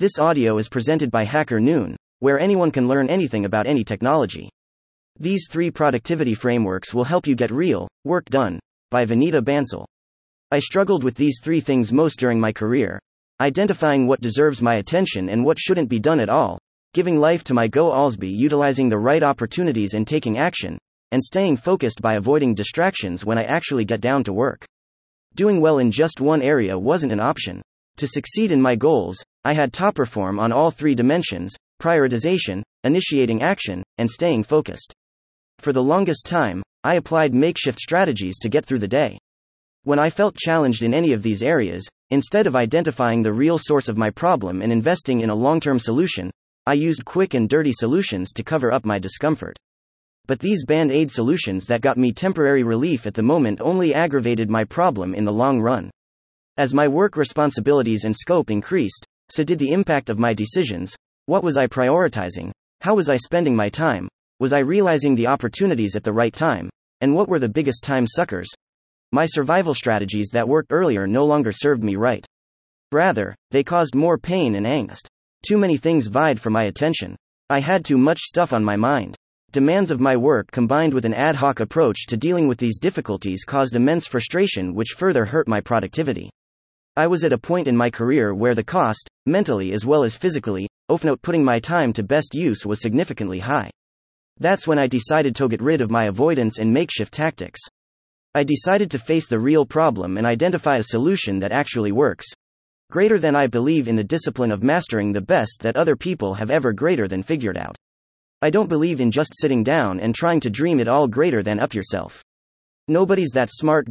This audio is presented by Hacker Noon, where anyone can learn anything about any technology. These three productivity frameworks will help you get real work done, by Vinita Bansal. I struggled with these three things most during my career: identifying what deserves my attention and what shouldn't be done at all, giving life to my goals by utilizing the right opportunities and taking action, and staying focused by avoiding distractions when I actually get down to work. Doing well in just one area wasn't an option. To succeed in my goals, I had to perform on all three dimensions: prioritization, initiating action, and staying focused. For the longest time, I applied makeshift strategies to get through the day. When I felt challenged in any of these areas, instead of identifying the real source of my problem and investing in a long-term solution, I used quick and dirty solutions to cover up my discomfort. But these band-aid solutions that got me temporary relief at the moment only aggravated my problem in the long run. As my work responsibilities and scope increased, so did the impact of my decisions. What was I prioritizing? How was I spending my time? Was I realizing the opportunities at the right time? And what were the biggest time suckers? My survival strategies that worked earlier no longer served me right. Rather, they caused more pain and angst. Too many things vied for my attention. I had too much stuff on my mind. Demands of my work combined with an ad hoc approach to dealing with these difficulties caused immense frustration, which further hurt my productivity. I was at a point in my career where the cost, mentally as well as physically, of not putting my time to best use was significantly high. That's when I decided to get rid of my avoidance and makeshift tactics. I decided to face the real problem and identify a solution that actually works. I believe in the discipline of mastering the best that other people have ever figured out. I don't believe in just sitting down and trying to dream it all up yourself. Nobody's that smart .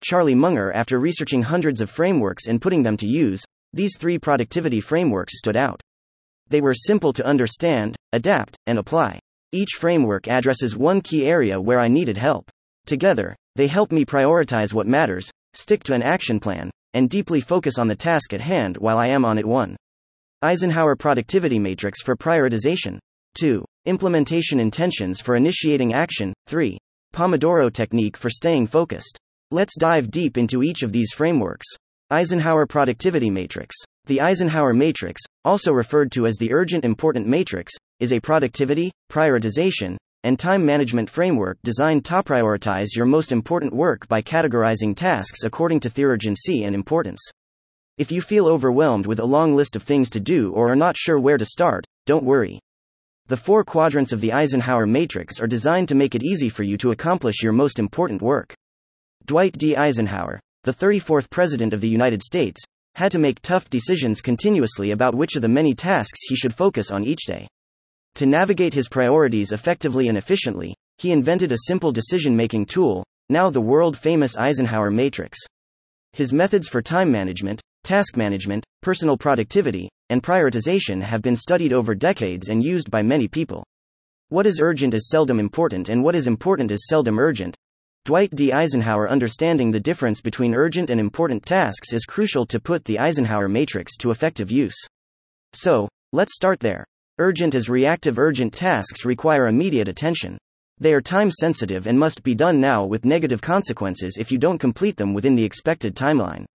Charlie Munger. After researching hundreds of frameworks and putting them to use, these three productivity frameworks stood out. They were simple to understand, adapt, and apply. Each framework addresses one key area where I needed help. Together, they help me prioritize what matters, stick to an action plan, and deeply focus on the task at hand while I am on it. 1. Eisenhower Productivity Matrix for prioritization. 2. Implementation Intentions for initiating action. 3. Pomodoro Technique for staying focused. Let's dive deep into each of these frameworks. Eisenhower Productivity Matrix. The Eisenhower Matrix, also referred to as the Urgent Important Matrix, is a productivity, prioritization, and time management framework designed to prioritize your most important work by categorizing tasks according to their urgency and importance. If you feel overwhelmed with a long list of things to do or are not sure where to start, don't worry. The four quadrants of the Eisenhower Matrix are designed to make it easy for you to accomplish your most important work. Dwight D. Eisenhower, the 34th President of the United States, had to make tough decisions continuously about which of the many tasks he should focus on each day. To navigate his priorities effectively and efficiently, he invented a simple decision-making tool, now the world-famous Eisenhower Matrix. His methods for time management, task management, personal productivity, and prioritization have been studied over decades and used by many people. What is urgent is seldom important, and what is important is seldom urgent. Dwight D. Eisenhower. Understanding the difference between urgent and important tasks is crucial to put the Eisenhower Matrix to effective use. So, let's start there. Urgent is reactive. Urgent tasks require immediate attention. They are time sensitive and must be done now, with negative consequences if you don't complete them within the expected timeline.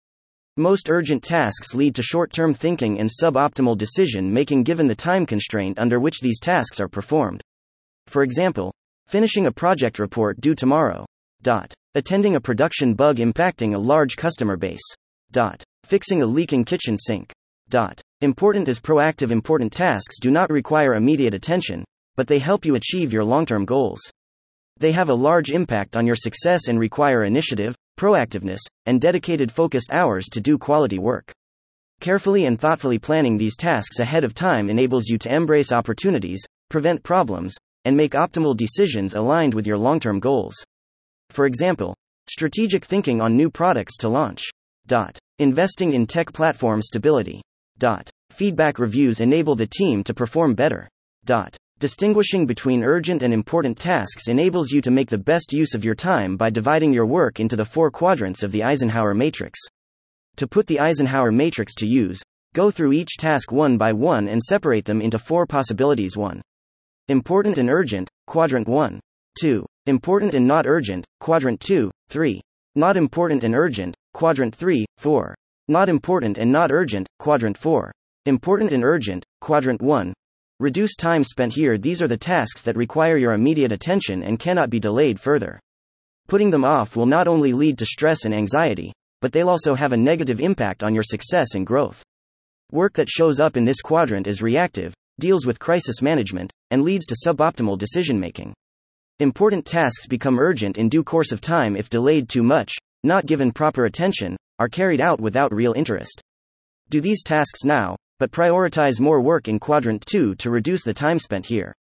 Most urgent tasks lead to short-term thinking and suboptimal decision-making given the time constraint under which these tasks are performed. For example, finishing a project report due tomorrow. Attending a production bug impacting a large customer base. Fixing a leaking kitchen sink. Important is proactive. Important tasks do not require immediate attention, but they help you achieve your long-term goals. They have a large impact on your success and require initiative, proactiveness, and dedicated focused hours to do quality work. Carefully and thoughtfully planning these tasks ahead of time enables you to embrace opportunities, prevent problems, and make optimal decisions aligned with your long-term goals. For example, strategic thinking on new products to launch. Investing in tech platform stability. Feedback reviews enable the team to perform better. Distinguishing between urgent and important tasks enables you to make the best use of your time by dividing your work into the four quadrants of the Eisenhower Matrix. To put the Eisenhower Matrix to use, go through each task one by one and separate them into four possibilities. 1. Important and urgent, quadrant 1. 2. Important and not urgent, quadrant 2, 3. Not important and urgent, quadrant 3, 4. Not important and not urgent, quadrant 4. Important and urgent, quadrant 1. Reduce time spent here. These are the tasks that require your immediate attention and cannot be delayed further. Putting them off will not only lead to stress and anxiety, but they'll also have a negative impact on your success and growth. Work that shows up in this quadrant is reactive, deals with crisis management, and leads to suboptimal decision-making. Important tasks become urgent in due course of time if delayed too much, not given proper attention, are carried out without real interest. Do these tasks now, but prioritize more work in quadrant 2 to reduce the time spent here.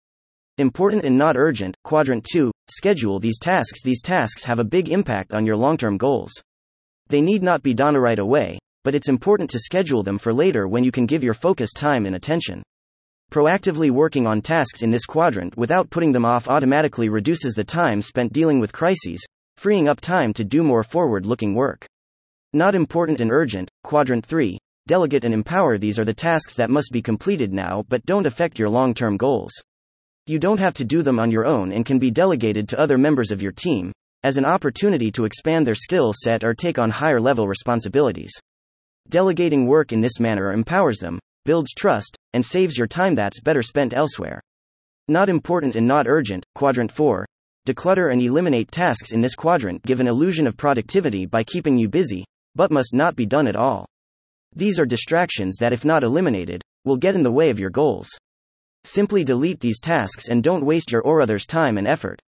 Important and not urgent, quadrant 2, schedule these tasks. These tasks have a big impact on your long-term goals. They need not be done right away, but it's important to schedule them for later when you can give your focus time and attention. Proactively working on tasks in this quadrant without putting them off automatically reduces the time spent dealing with crises, freeing up time to do more forward-looking work. Not important and urgent, quadrant 3, delegate and empower. These are the tasks that must be completed now but don't affect your long-term goals. You don't have to do them on your own and can be delegated to other members of your team, as an opportunity to expand their skill set or take on higher-level responsibilities. Delegating work in this manner empowers them, builds trust, and saves your time that's better spent elsewhere. Not important and not urgent, quadrant 4. Declutter and eliminate tasks in this quadrant give an illusion of productivity by keeping you busy, but must not be done at all. These are distractions that, if not eliminated, will get in the way of your goals. Simply delete these tasks and don't waste your or others' time and effort.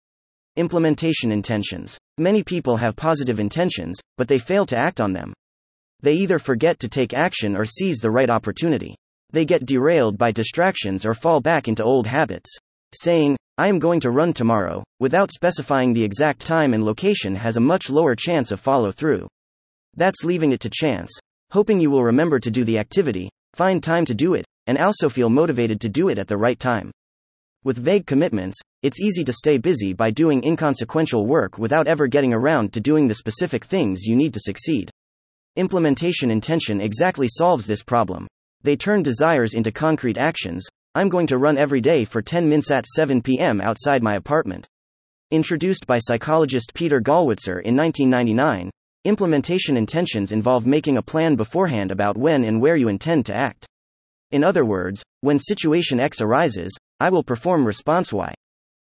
Implementation intentions. Many people have positive intentions, but they fail to act on them. They either forget to take action or seize the right opportunity. They get derailed by distractions or fall back into old habits. Saying, "I am going to run tomorrow," without specifying the exact time and location has a much lower chance of follow-through. That's leaving it to chance, hoping you will remember to do the activity, find time to do it, and also feel motivated to do it at the right time. With vague commitments, it's easy to stay busy by doing inconsequential work without ever getting around to doing the specific things you need to succeed. Implementation intention exactly solves this problem. They turn desires into concrete actions. I'm going to run every day for 10 minutes at 7 p.m. outside my apartment. Introduced by psychologist Peter Gollwitzer in 1999, implementation intentions involve making a plan beforehand about when and where you intend to act. In other words, when situation X arises, I will perform response Y.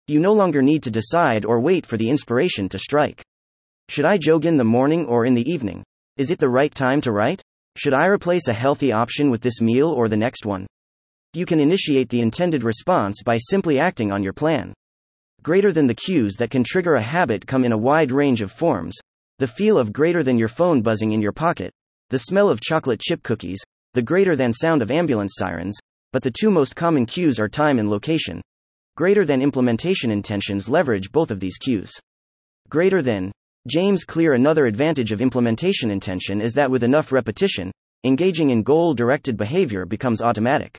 You no longer need to decide or wait for the inspiration to strike. Should I jog in the morning or in the evening? Is it the right time to write? Should I replace a healthy option with this meal or the next one? You can initiate the intended response by simply acting on your plan. Greater than the cues that can trigger a habit come in a wide range of forms. The feel of greater than your phone buzzing in your pocket, the smell of chocolate chip cookies, the greater than sound of ambulance sirens, but the two most common cues are time and location. Greater than implementation intentions leverage both of these cues. Greater than James Clear. Another advantage of implementation intention is that with enough repetition, engaging in goal-directed behavior becomes automatic.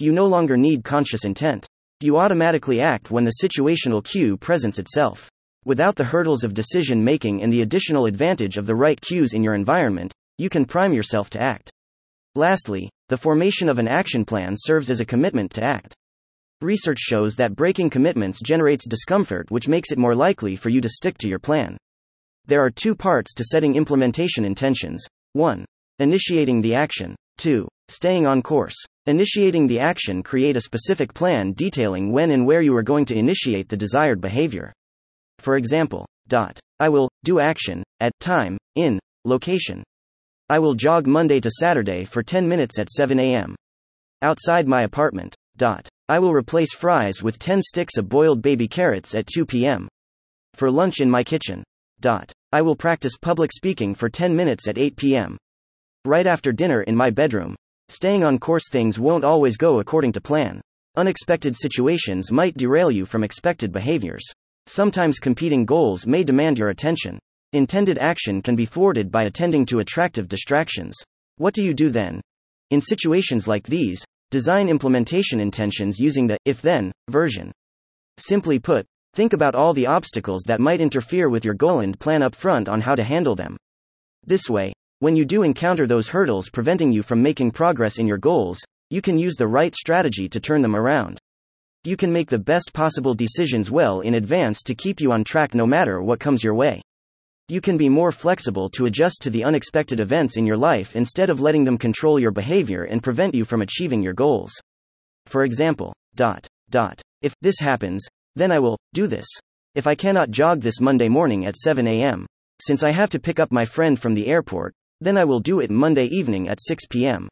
You no longer need conscious intent. You automatically act when the situational cue presents itself. Without the hurdles of decision-making and the additional advantage of the right cues in your environment, you can prime yourself to act. Lastly, the formation of an action plan serves as a commitment to act. Research shows that breaking commitments generates discomfort, which makes it more likely for you to stick to your plan. There are two parts to setting implementation intentions. 1. Initiating the action. 2. Staying on course. Initiating the action. Create a specific plan detailing when and where you are going to initiate the desired behavior. For example, I will do action at time in location. I will jog Monday to Saturday for 10 minutes at 7 a.m. outside my apartment. I will replace fries with 10 sticks of boiled baby carrots at 2 p.m. for lunch in my kitchen. I will practice public speaking for 10 minutes at 8 p.m. right after dinner in my bedroom. Staying on course. Things won't always go according to plan. Unexpected situations might derail you from expected behaviors. Sometimes competing goals may demand your attention. Intended action can be thwarted by attending to attractive distractions. What do you do then? In situations like these, design implementation intentions using the if-then version. Simply put, think about all the obstacles that might interfere with your goal and plan up front on how to handle them. This way, when you do encounter those hurdles preventing you from making progress in your goals, you can use the right strategy to turn them around. You can make the best possible decisions well in advance to keep you on track no matter what comes your way. You can be more flexible to adjust to the unexpected events in your life instead of letting them control your behavior and prevent you from achieving your goals. For example, if this happens, then I will do this. If I cannot jog this Monday morning at 7 a.m., since I have to pick up my friend from the airport, then I will do it Monday evening at 6 p.m.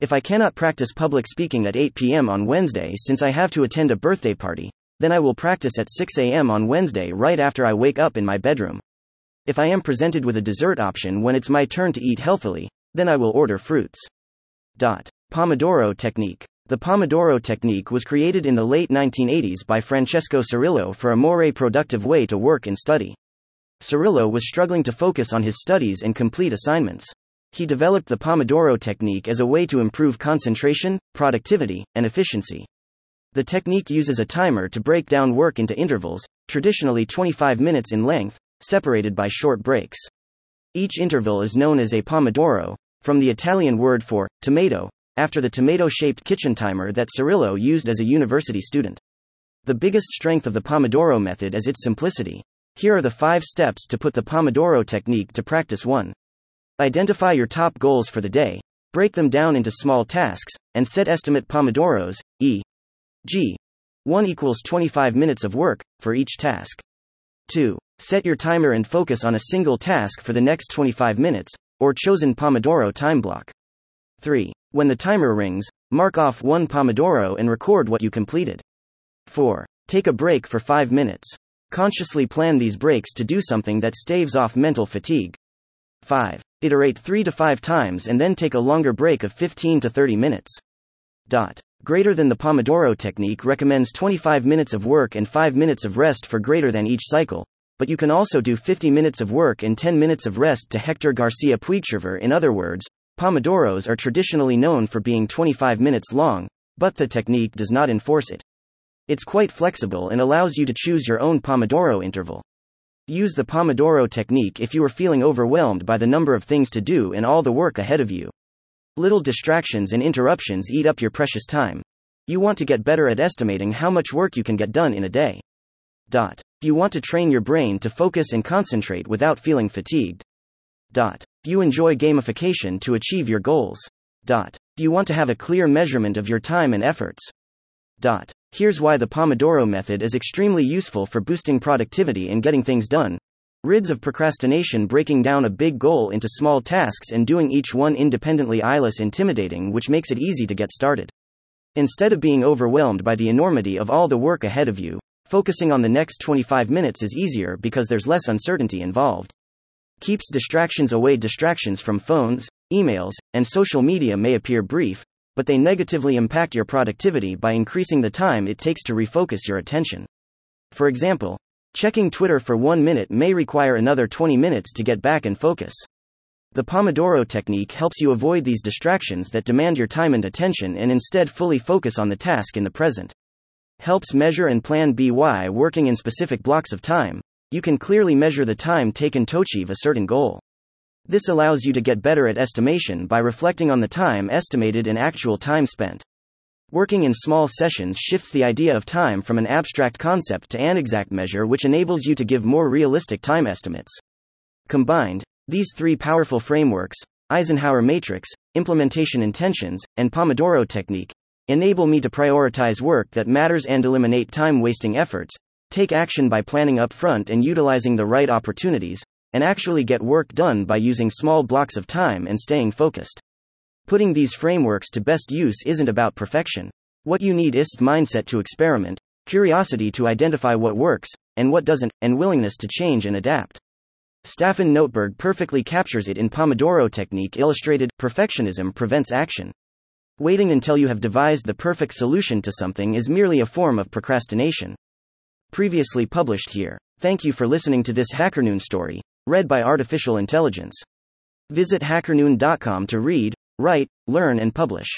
If I cannot practice public speaking at 8 p.m. on Wednesday since I have to attend a birthday party, then I will practice at 6 a.m. on Wednesday right after I wake up in my bedroom. If I am presented with a dessert option when it's my turn to eat healthily, then I will order fruits. Pomodoro Technique. The Pomodoro Technique was created in the late 1980s by Francesco Cirillo for a more productive way to work and study. Cirillo was struggling to focus on his studies and complete assignments. He developed the Pomodoro Technique as a way to improve concentration, productivity, and efficiency. The technique uses a timer to break down work into intervals, traditionally 25 minutes in length, separated by short breaks. Each interval is known as a pomodoro, from the Italian word for tomato, after the tomato-shaped kitchen timer that Cirillo used as a university student. The biggest strength of the Pomodoro method is its simplicity. Here are the 5 steps to put the Pomodoro technique to practice. 1. Identify your top goals for the day, break them down into small tasks, and set estimate Pomodoros, e.g. 1 equals 25 minutes of work, for each task. 2. Set your timer and focus on a single task for the next 25 minutes, or chosen Pomodoro time block. 3. When the timer rings, mark off 1 Pomodoro and record what you completed. 4. Take a break for 5 minutes. Consciously plan these breaks to do something that staves off mental fatigue. 5. Iterate 3 to 5 times and then take a longer break of 15 to 30 minutes. Greater than the Pomodoro technique recommends 25 minutes of work and 5 minutes of rest for greater than each cycle. But you can also do 50 minutes of work and 10 minutes of rest to Hector Garcia Puigcerver. In other words, Pomodoros are traditionally known for being 25 minutes long, but the technique does not enforce it. It's quite flexible and allows you to choose your own Pomodoro interval. Use the Pomodoro technique if you are feeling overwhelmed by the number of things to do and all the work ahead of you. Little distractions and interruptions eat up your precious time. You want to get better at estimating how much work you can get done in a day. You want to train your brain to focus and concentrate without feeling fatigued. You enjoy gamification to achieve your goals. You want to have a clear measurement of your time and efforts. Here's why the Pomodoro method is extremely useful for boosting productivity and getting things done. Rids of procrastination. Breaking down a big goal into small tasks and doing each one independently is intimidating, which makes it easy to get started. Instead of being overwhelmed by the enormity of all the work ahead of you, focusing on the next 25 minutes is easier because there's less uncertainty involved. Keeps distractions away. Distractions from phones, emails, and social media may appear brief, but they negatively impact your productivity by increasing the time it takes to refocus your attention. For example, checking Twitter for 1 minute may require another 20 minutes to get back and focus. The Pomodoro technique helps you avoid these distractions that demand your time and attention and instead fully focus on the task in the present. Helps measure and plan. By working in specific blocks of time, you can clearly measure the time taken to achieve a certain goal. This allows you to get better at estimation by reflecting on the time estimated and actual time spent. Working in small sessions shifts the idea of time from an abstract concept to an exact measure, which enables you to give more realistic time estimates. Combined, these 3 powerful frameworks, Eisenhower Matrix, Implementation Intentions, and Pomodoro Technique, enable me to prioritize work that matters and eliminate time-wasting efforts, take action by planning up front and utilizing the right opportunities, and actually get work done by using small blocks of time and staying focused. Putting these frameworks to best use isn't about perfection. What you need is the mindset to experiment, curiosity to identify what works, and what doesn't, and willingness to change and adapt. Staffan Noteberg perfectly captures it in Pomodoro Technique Illustrated, perfectionism prevents action. Waiting until you have devised the perfect solution to something is merely a form of procrastination. Previously published here. Thank you for listening to this Hacker Noon story, read by Artificial Intelligence. Visit hackernoon.com to read, write, learn and publish.